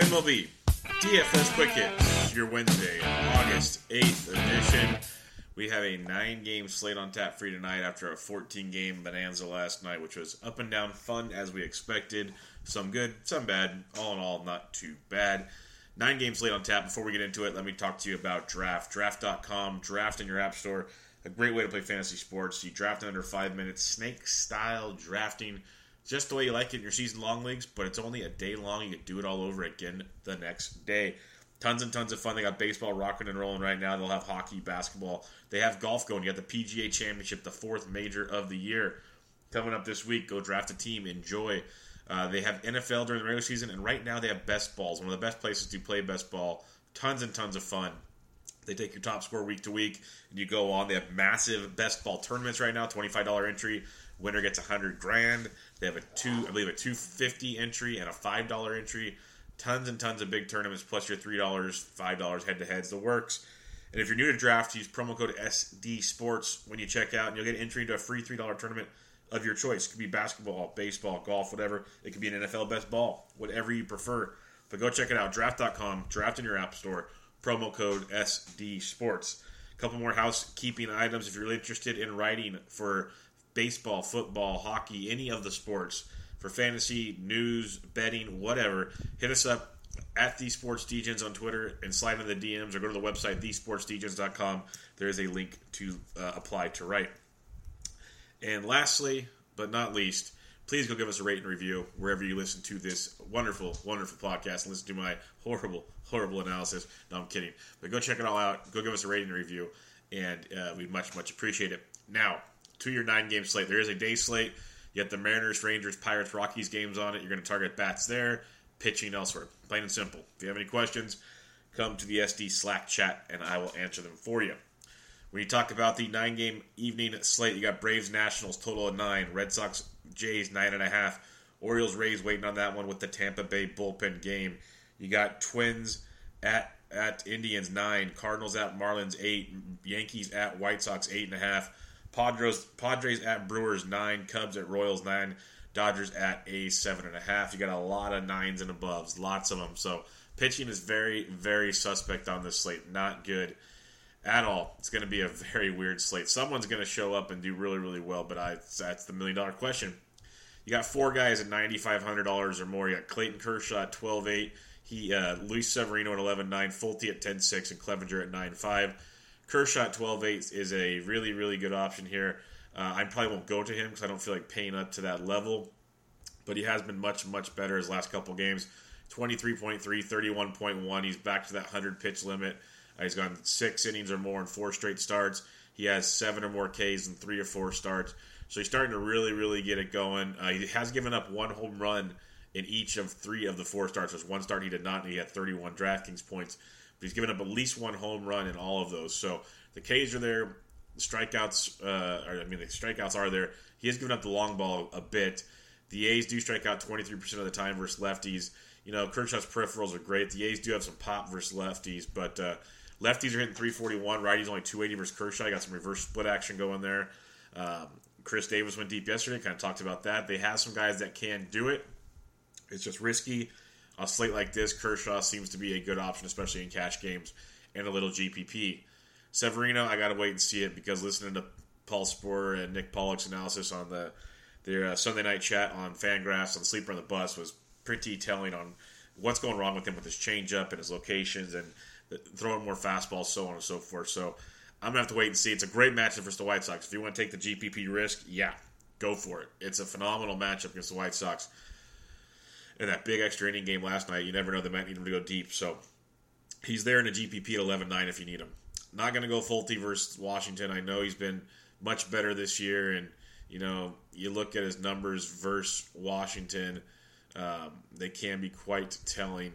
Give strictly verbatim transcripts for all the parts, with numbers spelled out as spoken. M L B D F S Quick Hits, your Wednesday, August eighth edition. We have a nine-game slate on tap for you tonight after a fourteen-game bonanza last night, which was up and down fun as we expected. Some good, some bad. All in all, not too bad. Nine-game slate on tap. Before we get into it, let me talk to you about Draft. Draft dot com, Draft in your app store. A great way to play fantasy sports. You draft in under five minutes. Snake-style drafting. Just the way you like it in your season-long leagues, but it's only a day long. You can do it all over again the next day. Tons and tons of fun. They got baseball rocking and rolling right now. They'll have hockey, basketball. They have golf going. You got the P G A Championship, the fourth major of the year, coming up this week. Go draft a team. Enjoy. Uh, they have N F L during the regular season, and right now they have best balls. One of the best places to play best ball. Tons and tons of fun. They take your top score week to week, and you go on. They have massive best ball tournaments right now, twenty-five dollars entry. Winner gets one hundred grand. They have a two, I believe, a two hundred fifty dollars entry and a five dollars entry. Tons and tons of big tournaments, plus your three dollars, five dollars head-to-heads, the works. And if you're new to Draft, use promo code S D Sports when you check out, and you'll get entry into a free three dollars tournament of your choice. It could be basketball, baseball, golf, whatever. It could be an N F L best ball, whatever you prefer. But go check it out, draft dot com, draft in your app store, promo code S D Sports. A couple more housekeeping items if you're really interested in writing for baseball, football, hockey, any of the sports, for fantasy, news, betting, whatever, hit us up at TheSportsDGens on Twitter and slide into the D Ms or go to the website, the sports d gens dot com. There is a link to uh, apply to write. And lastly, but not least, please go give us a rate and review wherever you listen to this wonderful, wonderful podcast and listen to my horrible, horrible analysis. No, I'm kidding. But go check it all out. Go give us a rating and review, and uh, we'd much, much appreciate it. Now, to your nine-game slate. There is a day slate. You have the Mariners, Rangers, Pirates, Rockies games on it. You're going to target bats there, pitching elsewhere. Plain and simple. If you have any questions, come to the S D Slack chat, and I will answer them for you. When you talk about the nine-game evening slate, you got Braves, Nationals, total of nine. Red Sox, Jays, nine and a half. Orioles, Rays waiting on that one with the Tampa Bay bullpen game. You got Twins at at Indians, nine. Cardinals at Marlins, eight. Yankees at White Sox, eight and a half. Padres, Padres at Brewers, nine. Cubs at Royals, nine. Dodgers at A's, seven and a half. You got a lot of nines and aboves, lots of them. So pitching is very, very suspect on this slate. Not good at all. It's going to be a very weird slate. Someone's going to show up and do really, really well, but I, that's the million-dollar question. You got four guys at nine thousand five hundred dollars or more. You got Clayton Kershaw at twelve eight. He, uh, Luis Severino at eleven nine. Fulte at ten six. And Clevinger at nine five. Kershaw at twelve eight is a really, really good option here. Uh, I probably won't go to him because I don't feel like paying up to that level. But he has been much, much better his last couple games. twenty-three point three, thirty-one point one. He's back to that one hundred pitch limit. Uh, he's gone six innings or more in four straight starts. He has seven or more Ks in three or four starts. So he's starting to really, really get it going. Uh, he has given up one home run in each of three of the four starts. There's one start he did not, and he had thirty-one DraftKings points. But he's given up at least one home run in all of those. So the Ks are there. The strikeouts, uh, or, I mean, the strikeouts are there. He has given up the long ball a bit. The A's do strike out twenty-three percent of the time versus lefties. You know, Kershaw's peripherals are great. The A's do have some pop versus lefties, but uh, lefties are hitting three forty-one. Righties only two eighty versus Kershaw. You got some reverse split action going there. Um, Chris Davis went deep yesterday. Kind of talked about that. They have some guys that can do it. It's just risky. A slate like this, Kershaw seems to be a good option, especially in cash games and a little G P P. Severino, I got to wait and see it because listening to Paul Sporer and Nick Pollock's analysis on the their uh, Sunday night chat on Fangraphs on Sleeper on the Bus was pretty telling on what's going wrong with him with his changeup and his locations and throwing more fastballs, so on and so forth. So I'm going to have to wait and see. It's a great matchup versus the White Sox. If you want to take the G P P risk, yeah, go for it. It's a phenomenal matchup against the White Sox. And that big extra inning game last night, you never know, they might need him to go deep. So he's there in a G P P at eleven nine if you need him. Not going to go Fulte versus Washington. I know he's been much better this year, and you know, you look at his numbers versus Washington, um, they can be quite telling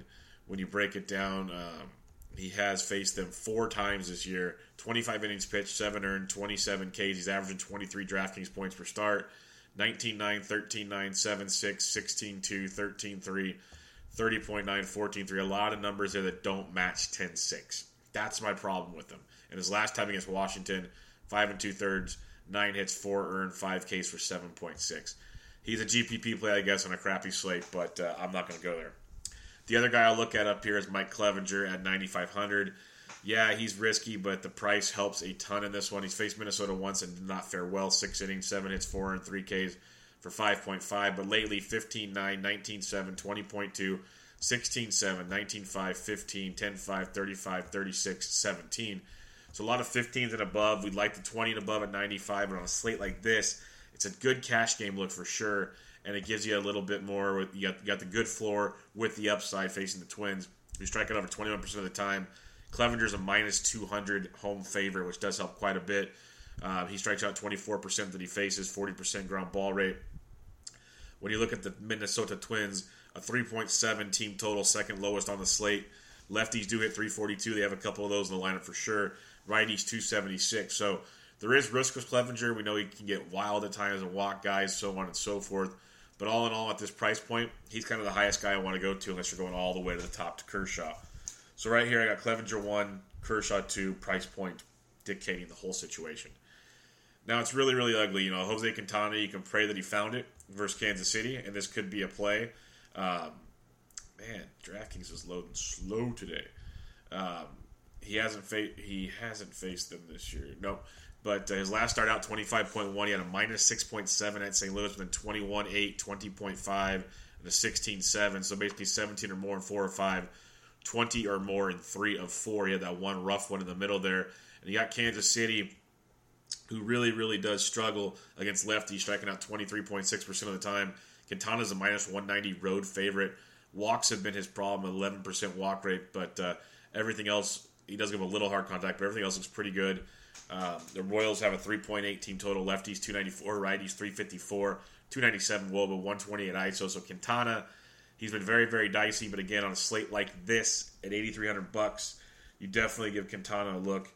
when you break it down. Um, he has faced them four times this year, twenty-five innings pitched, seven earned, twenty-seven Ks. He's averaging twenty-three DraftKings points per start. nineteen nine, thirteen nine, seven six, sixteen two, thirteen three, thirty point nine, fourteen three. A lot of numbers there that don't match ten six. That's my problem with him. And his last time against Washington, five and two thirds, nine hits, four earned, five Ks for seven point six. He's a G P P play, I guess, on a crappy slate, but uh, I'm not going to go there. The other guy I'll look at up here is Mike Clevenger at ninety-five hundred. Yeah, he's risky, but the price helps a ton in this one. He's faced Minnesota once and did not fare well. Six innings, seven hits, four and three Ks for five point five. But lately, fifteen nine, nineteen seven, twenty point two, sixteen seven, nineteen five, fifteen, ten five, thirty-five, thirty-six, seventeen. So a lot of fifteens and above. We'd like the twenty and above at ninety-five, but on a slate like this, it's a good cash game look for sure, and it gives you a little bit more. With, you, got, you got the good floor with the upside facing the Twins, who strike out over twenty-one percent of the time. Clevenger's a minus two hundred home favorite, which does help quite a bit. Uh, he strikes out twenty-four percent that he faces, forty percent ground ball rate. When you look at the Minnesota Twins, a three point seven team total, second lowest on the slate. Lefties do hit three forty-two. They have a couple of those in the lineup for sure. Righties two seventy-six. So there is risk with Clevenger. We know he can get wild at times and walk guys, so on and so forth. But all in all, at this price point, he's kind of the highest guy I want to go to unless you're going all the way to the top to Kershaw. So right here, I got Clevenger one, Kershaw two, price point dictating the whole situation. Now, it's really, really ugly. You know, Jose Quintana, you can pray that he found it versus Kansas City, and this could be a play. Um, man, DraftKings was loading slow today. Um, he hasn't fa- he hasn't faced them this year. Nope. But uh, his last start out, twenty-five point one. He had a minus six point seven at Saint Louis, but then twenty-one eight, twenty point five, and a sixteen seven. So basically seventeen or more in four or five. twenty or more in three of four. He had that one rough one in the middle there. And you got Kansas City, who really, really does struggle against lefties, striking out twenty-three point six percent of the time. Quintana's a minus one ninety road favorite. Walks have been his problem, eleven percent walk rate, but uh, everything else, he does give a little hard contact, but everything else looks pretty good. Um, the Royals have a three point eight team total, lefties two ninety-four, righties three fifty-four, two ninety-seven wOBA, one twenty-eight I S O. So Quintana, he's been very, very dicey, but again, on a slate like this at eighty-three hundred bucks, you definitely give Quintana a look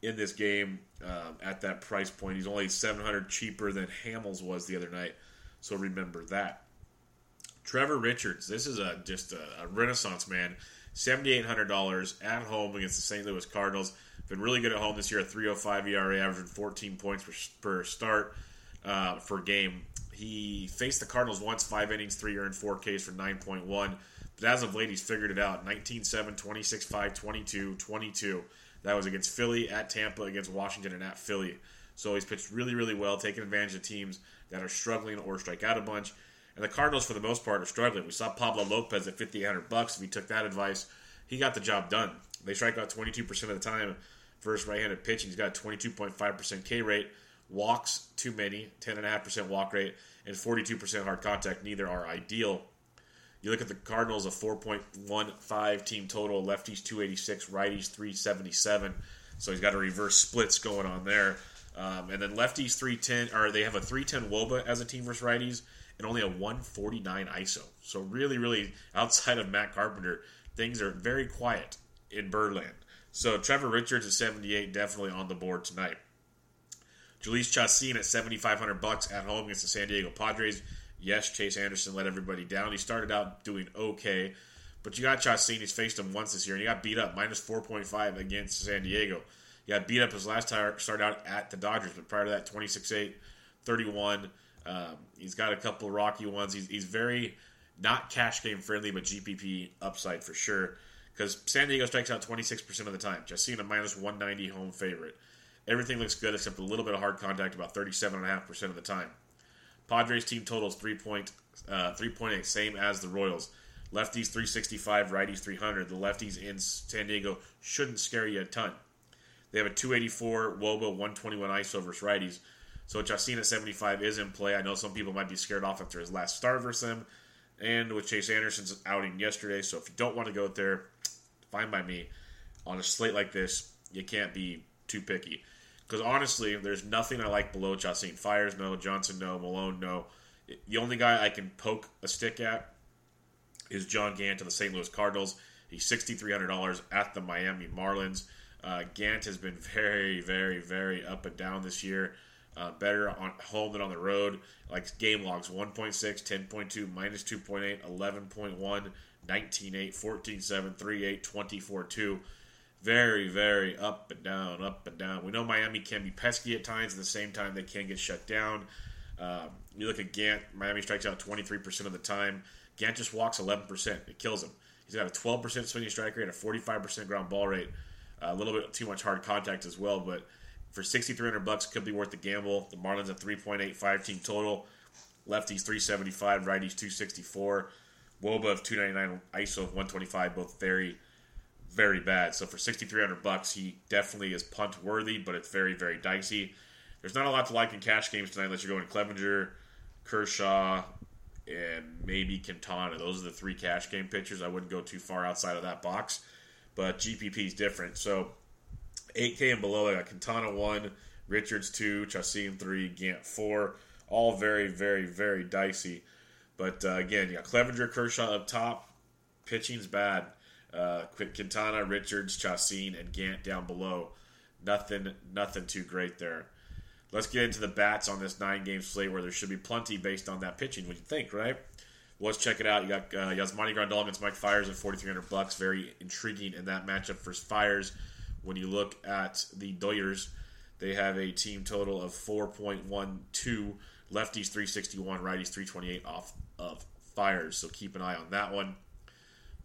in this game um, at that price point. He's only seven hundred cheaper than Hamels was the other night, so remember that. Trevor Richards, this is a just a, a renaissance man, seventy-eight hundred dollars at home against the Saint Louis Cardinals. Been really good at home this year, a three oh five E R A, averaging fourteen points per, per start uh, for game. He faced the Cardinals once, five innings, three earned, four Ks for nine point one. But as of late, he's figured it out. nineteen seven, twenty-six five, twenty-two, twenty-two. That was against Philly, at Tampa, against Washington, and at Philly. So he's pitched really, really well, taking advantage of teams that are struggling or strike out a bunch. And the Cardinals, for the most part, are struggling. We saw Pablo Lopez at fifty-eight hundred bucks. If he took that advice, he got the job done. They strike out twenty-two percent of the time versus right-handed pitching. He's got a twenty-two point five percent K rate. Walks too many, ten point five percent walk rate, and forty-two percent hard contact. Neither are ideal. You look at the Cardinals, a four point one five team total, lefties two eighty-six, righties three seventy-seven. So he's got a reverse splits going on there. Um, and then lefties three ten, or they have a three ten wOBA as a team versus righties, and only a one forty-nine I S O. So really, really, outside of Matt Carpenter, things are very quiet in Birdland. So Trevor Richards at seventy-eight, definitely on the board tonight. Jalees Chacin at seventy-five hundred bucks at home against the San Diego Padres. Yes, Chase Anderson let everybody down. He started out doing okay. But you got Chacini's faced him once this year, and he got beat up, minus four point five against San Diego. He got beat up his last time, started out at the Dodgers, but prior to that, twenty-six eight, thirty-one. Um, he's got a couple rocky ones. He's, he's very not cash game friendly, but G P P upside for sure. Because San Diego strikes out twenty-six percent of the time. Chacina, minus one ninety home favorite. Everything looks good except a little bit of hard contact, about thirty-seven point five percent of the time. Padres team totals three point eight, same as the Royals. Lefties three sixty-five, righties three hundred. The lefties in San Diego shouldn't scare you a ton. They have a two eighty-four wOBA, one twenty-one I S O versus righties. So Chacina seventy-five is in play. I know some people might be scared off after his last start versus them. And with Chase Anderson's outing yesterday. So if you don't want to go there, fine by me. On a slate like this, you can't be too picky. Because honestly, there's nothing I like below Chacin. Fires, no. Johnson, no. Malone, no. The only guy I can poke a stick at is John Gant of the Saint Louis Cardinals. He's sixty-three hundred dollars at the Miami Marlins. Uh, Gant has been very, very, very up and down this year. Uh, better on home than on the road. Like game logs, one point six, ten point two, minus two point eight, eleven point one, nineteen point eight, fourteen point seven, three point eight, twenty-four point two. Very, very up and down, up and down. We know Miami can be pesky at times. At the same time, they can get shut down. Um, you look at Gant, Miami strikes out twenty-three percent of the time. Gant just walks eleven percent. It kills him. He's got a twelve percent swinging strike rate, a forty-five percent ground ball rate. Uh, a little bit too much hard contact as well, but for sixty-three hundred bucks, could be worth the gamble. The Marlins at three point eight five team total. Lefties three seventy-five, righties two sixty-four. wOBA of two ninety-nine, I S O of one twenty-five, both very, very bad. So for sixty-three hundred bucks, he definitely is punt worthy, but it's very, very dicey. There's not a lot to like in cash games tonight unless you're going Clevinger, Kershaw, and maybe Quintana. Those are the three cash game pitchers. I wouldn't go too far outside of that box, but G P P is different. So eight K and below, I got Quintana one, Richards two, Chacin three, Gant four. All very, very, very dicey. But uh, again, you got Clevinger, Kershaw up top. Pitching's bad. Uh, Quintana, Richards, Chacin, and Gant down below. Nothing, nothing too great there. Let's get into the bats on this nine-game slate where there should be plenty based on that pitching, what you think, right? Well, let's check it out. You got uh, Yasmani Grandal against Mike Fiers at forty-three hundred bucks. Very intriguing in that matchup for Fiers. When you look at the Doyers, they have a team total of four point one two. Lefties three sixty-one, righties three twenty-eight off of Fiers. So keep an eye on that one.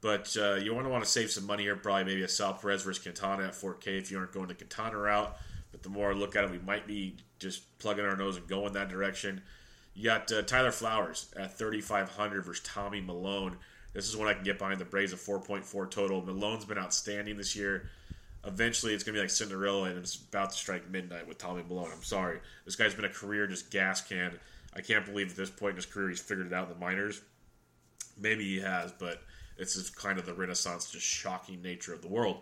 But uh, you want to want to save some money here. Probably maybe a Sal Perez versus Quintana at four K if you aren't going the Quintana route. But the more I look at it, we might be just plugging our nose and going that direction. You got uh, Tyler Flowers at thirty-five hundred versus Tommy Milone. This is one I can get behind the Braves at four point four total. Malone's been outstanding this year. Eventually, it's going to be like Cinderella, and it's about to strike midnight with Tommy Milone. I'm sorry. This guy's been a career just gas can. I can't believe at this point in his career he's figured it out in the minors. Maybe he has, but it's just kind of the renaissance, just shocking nature of the world.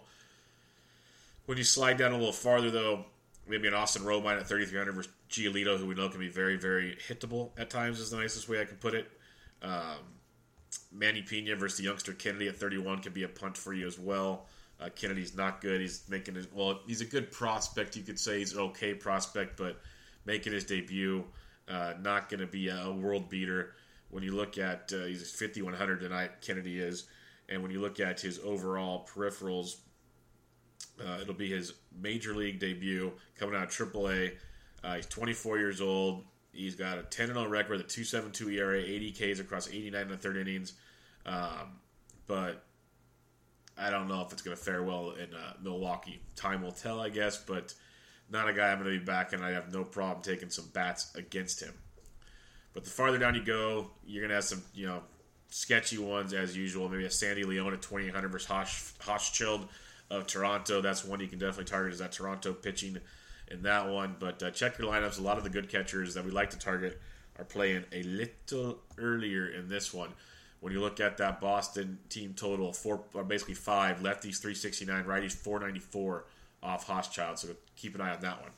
When you slide down a little farther, though, maybe an Austin Romine at thirty-three hundred versus Giolito, who we know can be very, very hittable at times is the nicest way I can put it. Um, Manny Pena versus the youngster Kennedy at thirty-one can be a punt for you as well. Uh, Kennedy's not good. He's making his, well, he's a good prospect. You could say he's an okay prospect, but making his debut, uh, not going to be a, a world beater. When you look at, uh, he's fifty-one hundred tonight, Kennedy is. And when you look at his overall peripherals, Uh, it'll be his major league debut coming out of triple A. Uh, he's twenty-four years old. He's got a ten and oh record, a two point seven two E R A, eighty Ks across eighty-nine in the third innings. Um, but I don't know if it's going to fare well in uh, Milwaukee. Time will tell, I guess, but not a guy I'm going to be backing. I have no problem taking some bats against him. But the farther down you go, you're going to have some, you know, sketchy ones as usual. Maybe a Sandy Leon at twenty-eight hundred versus Hosh, Hochschild of Toronto. That's one you can definitely target, is that Toronto pitching in that one. But uh, check your lineups. A lot of the good catchers that we like to target are playing a little earlier in this one. When you look at that Boston team total, four, or basically five, lefties three sixty-nine, righties four ninety-four off Hochschild. So keep an eye on that one.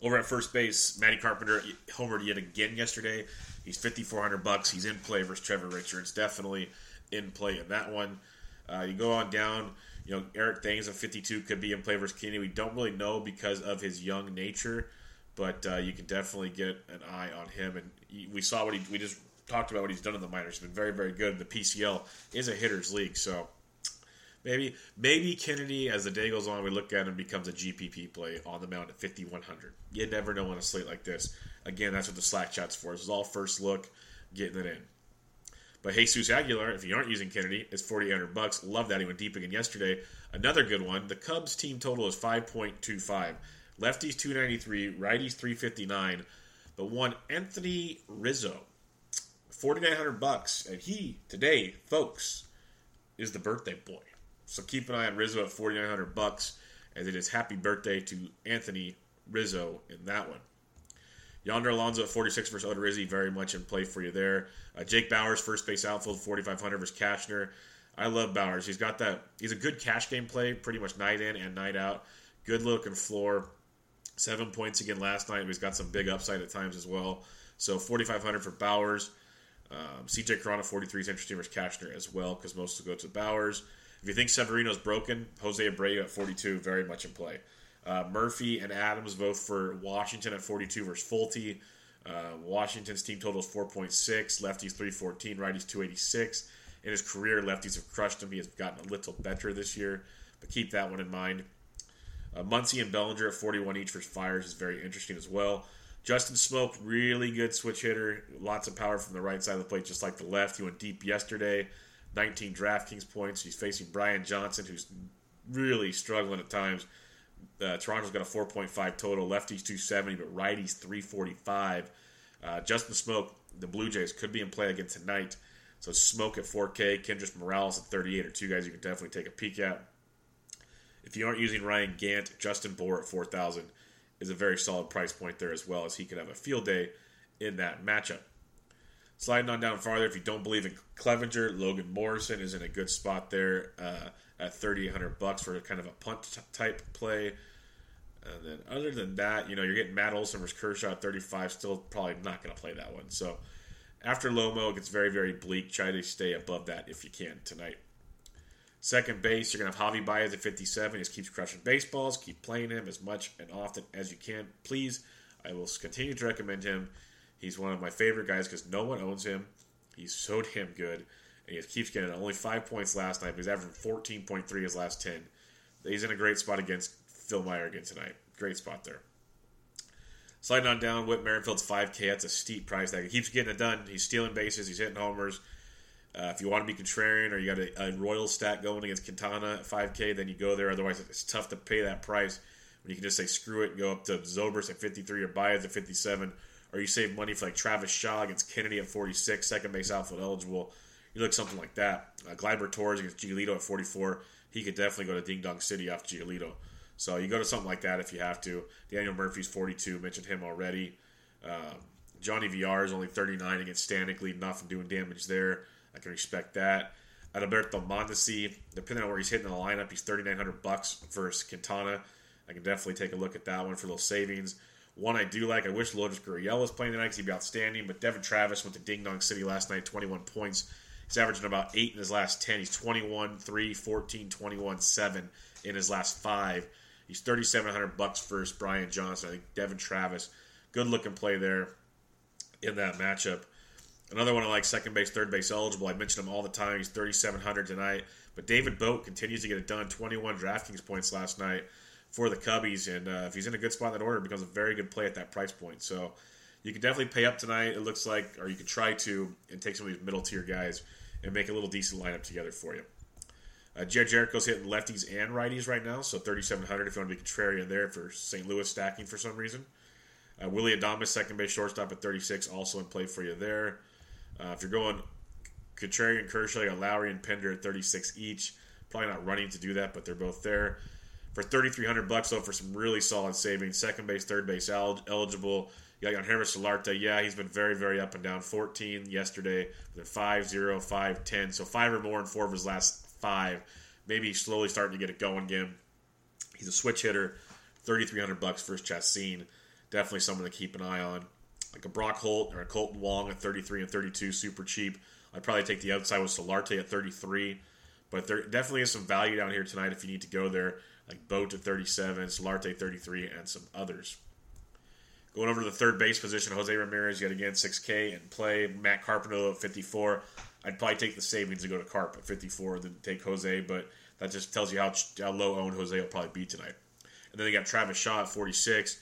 Over at first base, Matty Carpenter homered yet again yesterday. He's fifty-four hundred bucks. He's in play versus Trevor Richards. Definitely in play in that one. Uh, you go on down. You know, Eric Thames at fifty-two could be in play versus Keeney. We don't really know because of his young nature, but uh, you can definitely get an eye on him. And we saw what he we just talked about what he's done in the minors. He's been very, very good. The P C L is a hitter's league, so maybe maybe Kennedy, as the day goes on, we look at him, becomes a G P P play on the mound at fifty-one hundred. You never know on a slate like this. Again, that's what the Slack chat's for. This is all first look, getting it in. But Jesus Aguilar, if you aren't using Kennedy, is forty-eight hundred bucks. Love that. He went deep again yesterday. Another good one. The Cubs team total is five point two five. Lefties two ninety-three, righties three fifty-nine. But one, Anthony Rizzo, forty-nine hundred bucks, and he, today, folks, is the birthday boy. So keep an eye on Rizzo at forty-nine hundred bucks, as it is happy birthday to Anthony Rizzo in that one. Yonder Alonso at forty-six versus Odorizzi, very much in play for you there. Uh, Jake Bowers, first base outfield, forty-five hundred versus Cashner. I love Bowers. He's got that. He's a good cash game play, pretty much night in and night out. Good looking floor. Seven points again last night. He's got some big upside at times as well. So forty-five hundred for Bowers. Um, C J Carano, forty-three, is interesting versus Cashner as well, because most will go to Bowers. If you think Severino's broken, Jose Abreu at forty-two, very much in play. Uh, Murphy and Adams both for Washington at forty-two versus Fulte. Uh, Washington's team total is four point six, lefties three fourteen, righties two eighty-six. In his career, lefties have crushed him. He has gotten a little better this year, but keep that one in mind. Uh, Muncy and Bellinger at forty-one each versus Fires is very interesting as well. Justin Smoke, really good switch hitter. Lots of power from the right side of the plate, just like the left. He went deep yesterday. nineteen DraftKings points. He's facing Brian Johnson, who's really struggling at times. Uh, Toronto's got a four point five total. Lefties two seventy, but righties three forty-five. Uh, Justin Smoke, the Blue Jays, could be in play again tonight. So Smoke at four K. Kendrick Morales at thirty-eight are two guys you can definitely take a peek at. If you aren't using Ryan Gant, Justin Bohr at four thousand is a very solid price point there as well, as he could have a field day in that matchup. Sliding on down farther, if you don't believe in Clevinger, Logan Morrison is in a good spot there uh, at thirty-eight hundred bucks for kind of a punt type play. And then other than that, you know, you're getting Matt Olson versus Kershaw at thirty-five, still probably not going to play that one. So after Lomo, it gets very, very bleak. Try to stay above that if you can tonight. Second base, you're going to have Javi Baez at fifty-seven. He just keeps crushing baseballs. Keep playing him as much and often as you can. Please, I will continue to recommend him. He's one of my favorite guys because no one owns him. He's so damn good. And he just keeps getting it. Only five points last night, but he's averaging fourteen point three his last ten. He's in a great spot against Phil Meyer again tonight. Great spot there. Sliding on down, Whit Merrifield's five K. That's a steep price tag. He keeps getting it done. He's stealing bases. He's hitting homers. Uh, if you want to be contrarian or you got a, a Royal stack going against Quintana at five K, then you go there. Otherwise, it's tough to pay that price when you can just say, screw it, and go up to Zobrist at fifty-three or Baez at fifty-seven. Or you save money for like Travis Shaw against Kennedy at forty-six, second base outfield eligible. You look something like that. Uh, Gleyber Torres against Giolito at forty-four. He could definitely go to Ding Dong City off Giolito. So you go to something like that if you have to. Daniel Murphy's forty-two. Mentioned him already. Uh, Johnny V R is only thirty-nine against Stanek, leading off and doing damage there. I can respect that. Adalberto Mondesi, depending on where he's hitting in the lineup, he's thirty-nine hundred bucks versus Quintana. I can definitely take a look at that one for a little savings. One I do like, I wish Lourdes Gurriel was playing tonight because he'd be outstanding, but Devin Travis went to Ding Dong City last night, twenty-one points. He's averaging about eight in his last ten. He's twenty-one, three, fourteen, twenty-one, seven in his last five. He's thirty-seven hundred bucks versus Brian Johnson. I think Devin Travis, good-looking play there in that matchup. Another one I like, second base, third base eligible. I mention him all the time. He's thirty-seven hundred tonight. But David Boat continues to get it done. twenty-one DraftKings points last night for the Cubbies. And uh, if he's in a good spot in that order, it becomes a very good play at that price point. So you can definitely pay up tonight, it looks like, or you can try to and take some of these middle-tier guys and make a little decent lineup together for you. Uh, Jared Jericho's hitting lefties and righties right now, so thirty-seven hundred if you want to be contrarian there for Saint Louis stacking for some reason. Uh, Willie Adames, second base shortstop at thirty-six, also in play for you there. Uh, if you're going contrarian Kershaw, you got Lowry and Pender at thirty-six each. Probably not running to do that, but they're both there. For thirty-three hundred bucks though, for some really solid savings. Second base, third base el- eligible. You got Harris Salarte. Yeah, he's been very, very up and down. fourteen yesterday, then five, zero, five, ten. So five or more in four of his last five. Maybe he's slowly starting to get it going again. He's a switch hitter. thirty-three hundred bucks versus Chassin. Definitely someone to keep an eye on. Like a Brock Holt or a Colton Wong at thirty-three and thirty-two, super cheap. I'd probably take the outside with Solarte at thirty-three. But there definitely is some value down here tonight if you need to go there. Like Boat at thirty-seven, Solarte thirty-three, and some others. Going over to the third base position, Jose Ramirez yet again, six K and play. Matt Carpenter at fifty-four. I'd probably take the savings and go to Carp at fifty-four than take Jose, but that just tells you how, how low-owned Jose will probably be tonight. And then they got Travis Shaw at forty-six.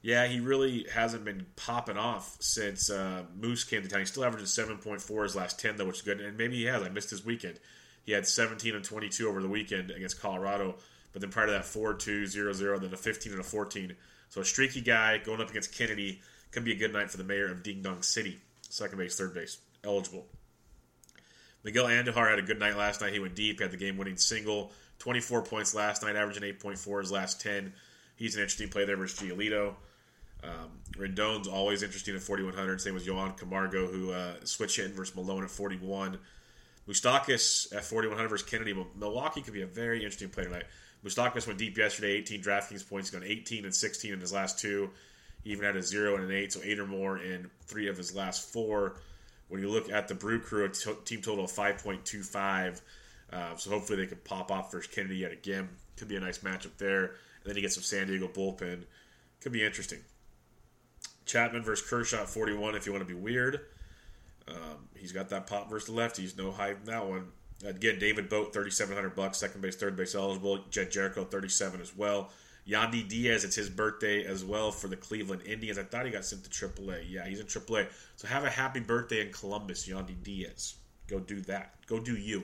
Yeah, he really hasn't been popping off since uh, Moose came to town. He's still averaging seven point four his last ten, though, which is good. And maybe he has. I missed his weekend. He had seventeen and twenty-two over the weekend against Colorado, but then prior to that, four two, zero zero, then a fifteen and a fourteen. So a streaky guy going up against Kennedy could be a good night for the mayor of Ding Dong City. Second base, third base, eligible. Miguel Andujar had a good night last night. He went deep. He had the game-winning single. twenty-four points last night, averaging eight point four his last ten. He's an interesting play there versus Giolito. Um, Rendon's always interesting at forty-one hundred. Same as Yohan Camargo, who uh, switched in versus Malone at forty-one. Moustakis at forty-one hundred versus Kennedy. Milwaukee could be a very interesting play tonight. Moustakis went deep yesterday, eighteen DraftKings points. He's gone eighteen and sixteen in his last two. He even had a zero and an eight, so eight or more in three of his last four. When you look at the Brew Crew, a t- team total of five point two five. Uh, so hopefully they could pop off versus Kennedy yet again. Could be a nice matchup there. And then you get some San Diego bullpen. Could be interesting. Chapman versus Kershaw at forty-one if you want to be weird. Um, he's got that pop versus the lefties. No hype in that one. Again, David Boat, thirty-seven hundred bucks, second base, third base eligible. Jed Jericho, thirty-seven as well. Yandy Diaz, it's his birthday as well for the Cleveland Indians. I thought he got sent to triple A. Yeah, he's in triple A. So have a happy birthday in Columbus, Yandy Diaz. Go do that. Go do you.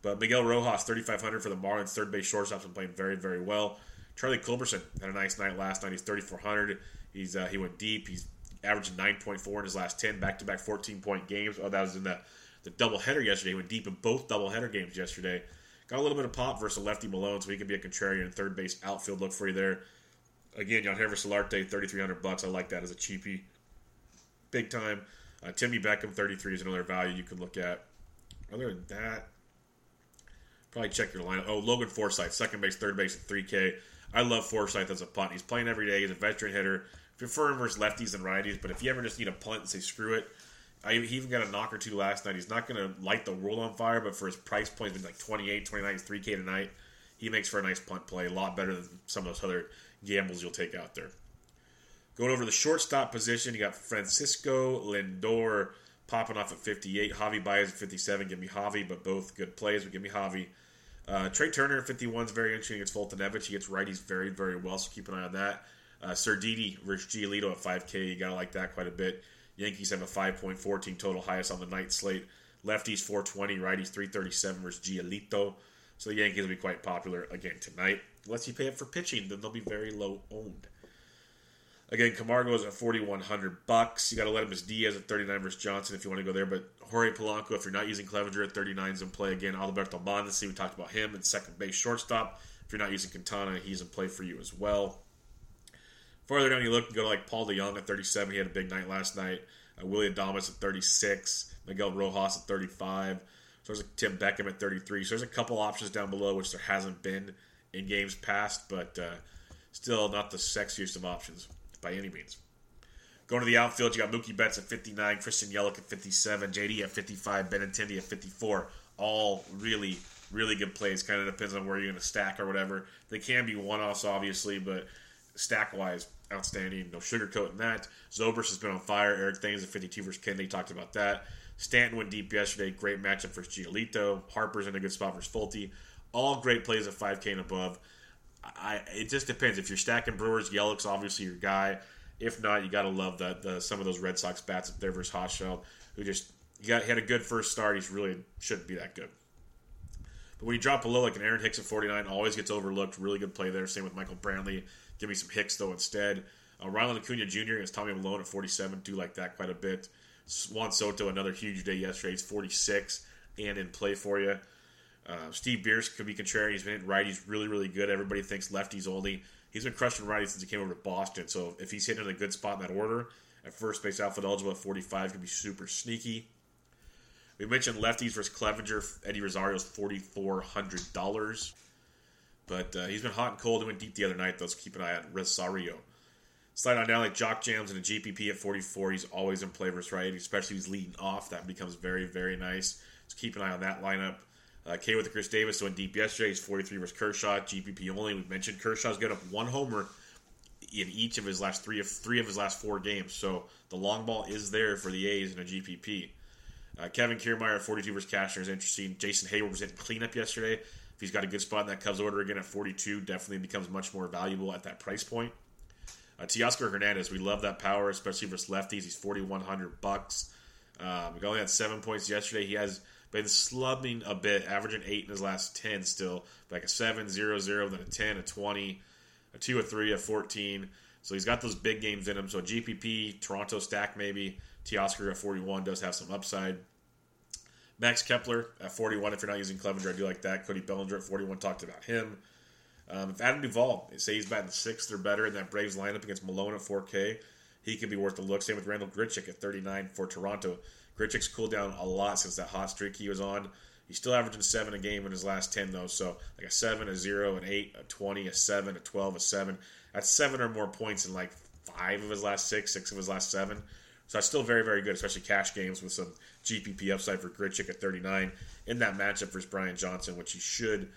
But Miguel Rojas, thirty-five hundred for the Marlins, third base shortstop's been playing very, very well. Charlie Culberson had a nice night last night. He's thirty-four hundred. He's uh, he went deep. He's averaging nine point four in his last ten, back-to-back fourteen-point games. Oh, that was in the The doubleheader yesterday. He went deep in both doubleheader games yesterday. Got a little bit of pop versus lefty Malone, so he could be a contrarian third base outfield look for you there. Again, Yadier Solarte, thirty-three hundred bucks. I like that as a cheapie. Big time. Uh, Timmy Beckham, thirty-three is another value you could look at. Other than that, probably check your lineup. Oh, Logan Forsythe, second base, third base at three K. I love Forsythe as a punt. He's playing every day. He's a veteran hitter. I prefer him versus lefties and righties, but if you ever just need a punt and say screw it, I, he even got a knock or two last night. He's not going to light the world on fire, but for his price point, he's been like twenty-eight, twenty-nine, three K tonight. He makes for a nice punt play, a lot better than some of those other gambles you'll take out there. Going over to the shortstop position, you got Francisco Lindor popping off at fifty-eight. Javi Baez at fifty-seven. Give me Javi, but both good plays, but give me Javi. Uh, Trey Turner at fifty-one is very interesting against Foltynewicz. He gets righties very, very well, so keep an eye on that. Uh, Sardini versus Giolito at five K. You got to like that quite a bit. Yankees have a five point four team total, highest on the night slate. Lefties four twenty, righties three thirty-seven versus Giolito. So the Yankees will be quite popular again tonight. Unless you pay up for pitching, then they'll be very low owned. Again, Camargo is at forty-one hundred bucks. You got to let him miss Diaz at thirty-nine versus Johnson if you want to go there. But Jorge Polanco, if you're not using Clevenger at thirty-nine, is in play again. Alberto Mondesi, we talked about him at second base, shortstop. If you're not using Quintana, he's in play for you as well. Farther down you look, you go to like Paul DeJong at thirty-seven. He had a big night last night. Uh, William Adames at thirty-six. Miguel Rojas at thirty-five. So there's a Tim Beckham at thirty-three. So there's a couple options down below, which there hasn't been in games past, but uh, still not the sexiest of options by any means. Going to the outfield, you got Mookie Betts at fifty-nine, Christian Yelich at fifty-seven, J D at fifty-five, Benintendi at fifty-four. All really, really good plays. Kind of depends on where you're going to stack or whatever. They can be one-offs, obviously, but stack-wise, outstanding. No sugarcoating that. Zobrist has been on fire. Eric Thames at fifty-two versus Kennedy. Talked about that. Stanton went deep yesterday. Great matchup versus Giolito. Harper's in a good spot versus Fulte. All great plays at five K and above. I, it just depends. If you're stacking Brewers, Yelich's obviously your guy. If not, you got to love the, the, some of those Red Sox bats up there versus Hochschild, who just he got, he had a good first start. He really shouldn't be that good. But when you drop below, like an Aaron Hicks at forty-nine, always gets overlooked. Really good play there. Same with Michael Brantley. Give me some Hicks, though, instead. Uh, Ronald Acuna Junior against Tommy Malone at forty-seven. Do like that quite a bit. Juan Soto, another huge day yesterday. He's forty-six and in play for you. Uh, Steve Bierce could be contrarian. He's been hitting righties really, really good. Everybody thinks lefties only. He's been crushing righties since he came over to Boston. So if he's hitting in a good spot in that order, at first base outfield eligible at forty-five, could be super sneaky. We mentioned lefties versus Clevenger. Eddie Rosario's forty-four hundred dollars. But uh, he's been hot and cold. He went deep the other night, though, so keep an eye on Rosario. Slide on down like Jock Jams and a G P P at forty-four. He's always in play versus right, especially if he's leading off. That becomes very, very nice. So keep an eye on that lineup. Uh, K with the Chris Davis went deep yesterday. He's forty-three versus Kershaw. G P P only. We mentioned Kershaw's got up one homer. in each of his last three of three of his last four games. So the long ball is there for the A's in a G P P. Uh, Kevin Kiermaier at forty-two versus Cashner is interesting. Jason Hayward was in cleanup yesterday. If he's got a good spot in that Cubs order again at forty-two, definitely becomes much more valuable at that price point. Uh, Teoscar Hernandez, we love that power, especially versus lefties. He's forty-one hundred bucks. Um, he only had seven points yesterday. He has been slumming a bit, averaging eight in his last ten still. Like a seven, zero, zero, then a ten, a twenty, a two, a three, a fourteen. So he's got those big games in him. So G P P, Toronto stack maybe. Teoscar at forty-one does have some upside. Max Kepler at forty-one. If you're not using Clevenger, I do like that. Cody Bellinger at forty-one. Talked about him. Um, if Adam Duvall, say he's batting sixth or better in that Braves lineup against Malone at four K, he could be worth a look. Same with Randall Grichuk at thirty-nine for Toronto. Grichuk's cooled down a lot since that hot streak he was on. He's still averaging seven a game in his last ten, though. So like a seven, a zero, an eight, a twenty, a seven, a twelve, a seven. That's seven or more points in like five of his last six, six of his last seven. So that's still very, very good, especially cash games with some G P P upside for Grichuk at thirty-nine in that matchup versus Brian Johnson, which he should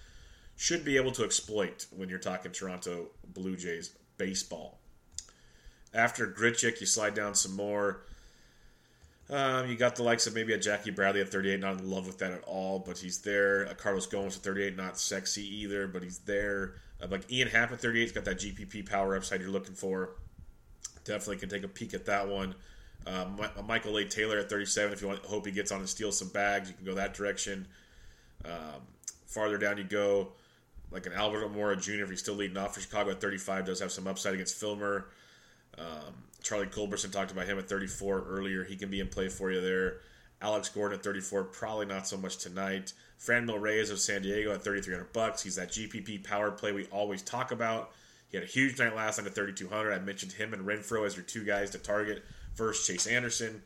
should be able to exploit when you're talking Toronto Blue Jays baseball. After Grichuk, you slide down some more. Um, you got the likes of maybe a Jackie Bradley at thirty-eight. Not in love with that at all, but he's there. A Carlos Gomez at thirty-eight, not sexy either, but he's there. Uh, like Ian Happ at thirty-eight, he's got that G P P power upside you're looking for. Definitely can take a peek at that one. Uh, Michael A. Taylor at thirty-seven. If you want, hope he gets on and steals some bags, you can go that direction. Um, farther down you go, like an Albert Amora Junior If he's still leading off for Chicago at thirty-five, does have some upside against Filmer. Um, Charlie Culberson, talked about him at thirty-four earlier. He can be in play for you there. Alex Gordon at thirty-four, probably not so much tonight. Franmil Reyes of San Diego at thirty-three hundred bucks. He's that G P P power play we always talk about. He had a huge night last night at thirty-two hundred. I mentioned him and Renfroe as your two guys to target. First, Chase Anderson.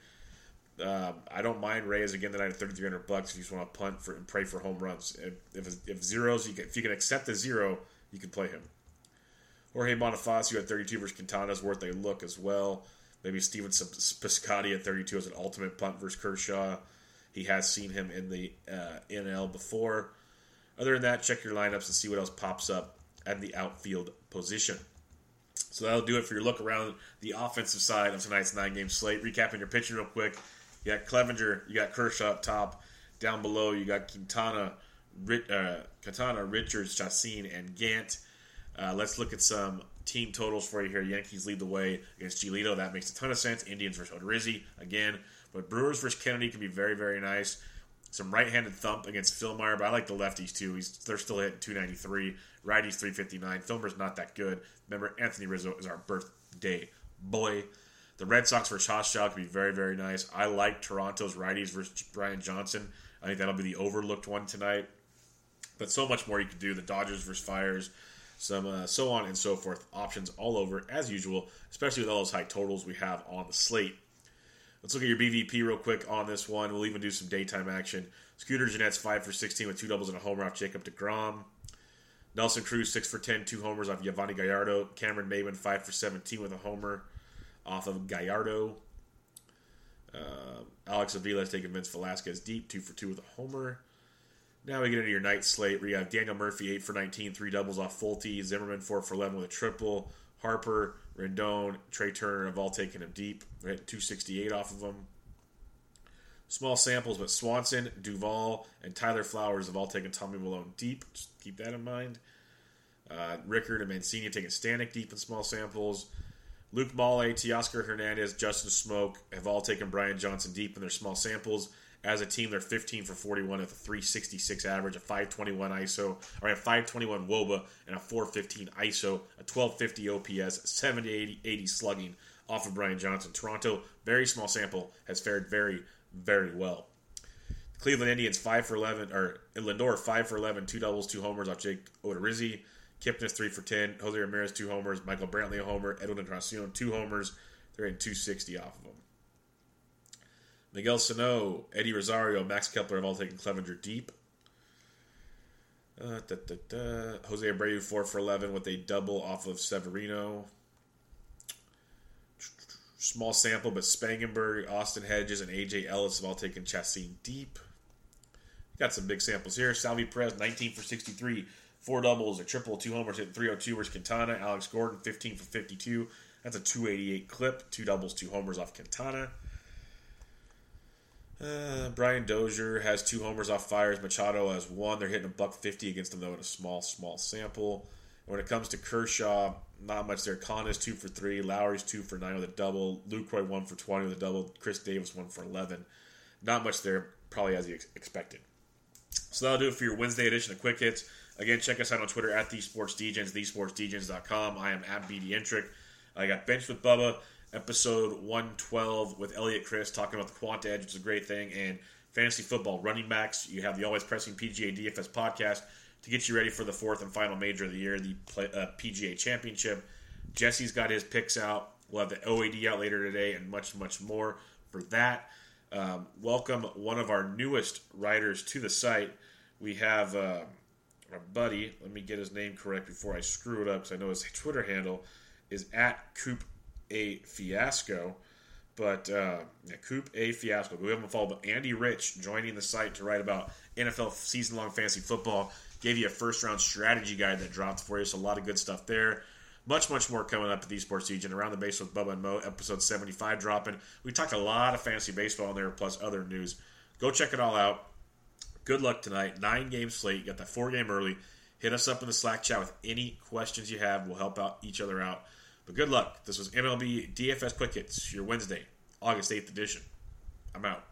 Um, I don't mind Reyes again tonight at thirty-three hundred bucks. If you just want to punt for and pray for home runs, if if, if zeros, you can, if you can accept a zero, you can play him. Jorge Bonifacio at thirty-two versus Quintana is worth a look as well. Maybe Steven Piscotty at thirty-two as an ultimate punt versus Kershaw. He has seen him in the uh, N L before. Other than that, check your lineups and see what else pops up at the outfield position. So that'll do it for your look around the offensive side of tonight's nine-game slate. Recapping your pitching real quick. You got Clevenger, you got Kershaw up top. Down below, you got Quintana, Rit- uh, Quintana Richards, Chacin, and Gant. Uh, let's look at some team totals for you here. Yankees lead the way against Giolito. That makes a ton of sense. Indians versus Odorizzi, again. But Brewers versus Kennedy can be very, very nice. Some right-handed thump against Filmer, but I like the lefties too. He's, they're still hitting two ninety-three. Righties three fifty-nine. Filmer's not that good. Remember, Anthony Rizzo is our birthday boy. The Red Sox versus Kershaw can be very, very nice. I like Toronto's righties versus Brian Johnson. I think that'll be the overlooked one tonight. But so much more you can do. The Dodgers versus Fires, some uh, so on and so forth. Options all over, as usual, especially with all those high totals we have on the slate. Let's look at your B V P real quick on this one. We'll even do some daytime action. Scooter Jeanette's five for sixteen with two doubles and a homer off Jacob deGrom. Nelson Cruz, six for ten, two homers off Giovanni Gallardo. Cameron Maybin, five for seventeen with a homer off of Gallardo. Uh, Alex Avila has taken Vince Velasquez deep, two for two with a homer. Now we get into your night slate where you have Daniel Murphy, eight for nineteen, three doubles off Fulte. Zimmerman, four for eleven with a triple. Harper, Rendon, Trey Turner have all taken him deep. We're hitting two sixty-eight off of him. Small samples, but Swanson, Duvall, and Tyler Flowers have all taken Tommy Malone deep. Just keep that in mind. Uh, Rickard and Mancini have taken Stanek deep in small samples. Luke Mahle, Teoscar Hernandez, Justin Smoke have all taken Brian Johnson deep in their small samples. As a team, they're fifteen for forty-one with a three sixty-six average, a five twenty-one I S O, or a five twenty-one WOBA, and a four fifteen I S O, a twelve fifty O P S, seventy eighty slugging off of Brian Johnson. Toronto, very small sample, has fared very, very well. The Cleveland Indians, five for eleven, or Lindor, five for eleven, two doubles, two homers off Jake Odorizzi. Kipnis, three for ten, Jose Ramirez, two homers, Michael Brantley, a homer, Edwin Encarnacion, two homers. They're in two sixty off of them. Miguel Sano, Eddie Rosario, Max Kepler have all taken Clevenger deep. Uh, da, da, da. Jose Abreu, four for eleven with a double off of Severino. Small sample, but Spangenberg, Austin Hedges, and A J Ellis have all taken Chacin deep. Got some big samples here. Salvi Perez, nineteen for sixty-three, Four doubles, a triple, two homers, hit three oh two versus Quintana. Alex Gordon, fifteen for fifty-two. That's a two eighty-eight clip. Two doubles, two homers off Quintana. Uh, Brian Dozier has two homers off Fires. Machado has one. They're hitting a buck fifty against him, though, in a small, small sample. And when it comes to Kershaw, not much there. Conn is two for three. Lowry's two for nine with a double. Lucroy one for twenty with a double. Chris Davis one for eleven. Not much there, probably as you ex- expected. So that'll do it for your Wednesday edition of Quick Hits. Again, check us out on Twitter at TheSportsDGens, the sports d gens dot com. I am at B D Intric. I got Benched with Bubba, episode one twelve with Elliot Chris, talking about the Quant Edge, which is a great thing, and fantasy football running backs. You have the Always Pressing P G A D F S podcast to get you ready for the fourth and final major of the year, the P G A Championship. Jesse's got his picks out. We'll have the O A D out later today and much, much more for that. Um, welcome one of our newest writers to the site. We have uh, our buddy, let me get his name correct before I screw it up, because I know his Twitter handle is at CoopAFiasco, but uh, yeah, CoopAFiasco. We haven't followed, but Andy Rich joining the site to write about N F L season-long fantasy football. Gave you a first-round strategy guide that dropped for you, so a lot of good stuff there. Much, much more coming up at The Sports Degen. Around the Base with Bubba and Mo, episode seventy-five dropping. We talked a lot of fantasy baseball in there, plus other news. Go check it all out. Good luck tonight. Nine-game slate. You got that four-game early. Hit us up in the Slack chat with any questions you have. We'll help out each other out. But good luck. This was M L B D F S Quick Hits, your Wednesday, August eighth edition. I'm out.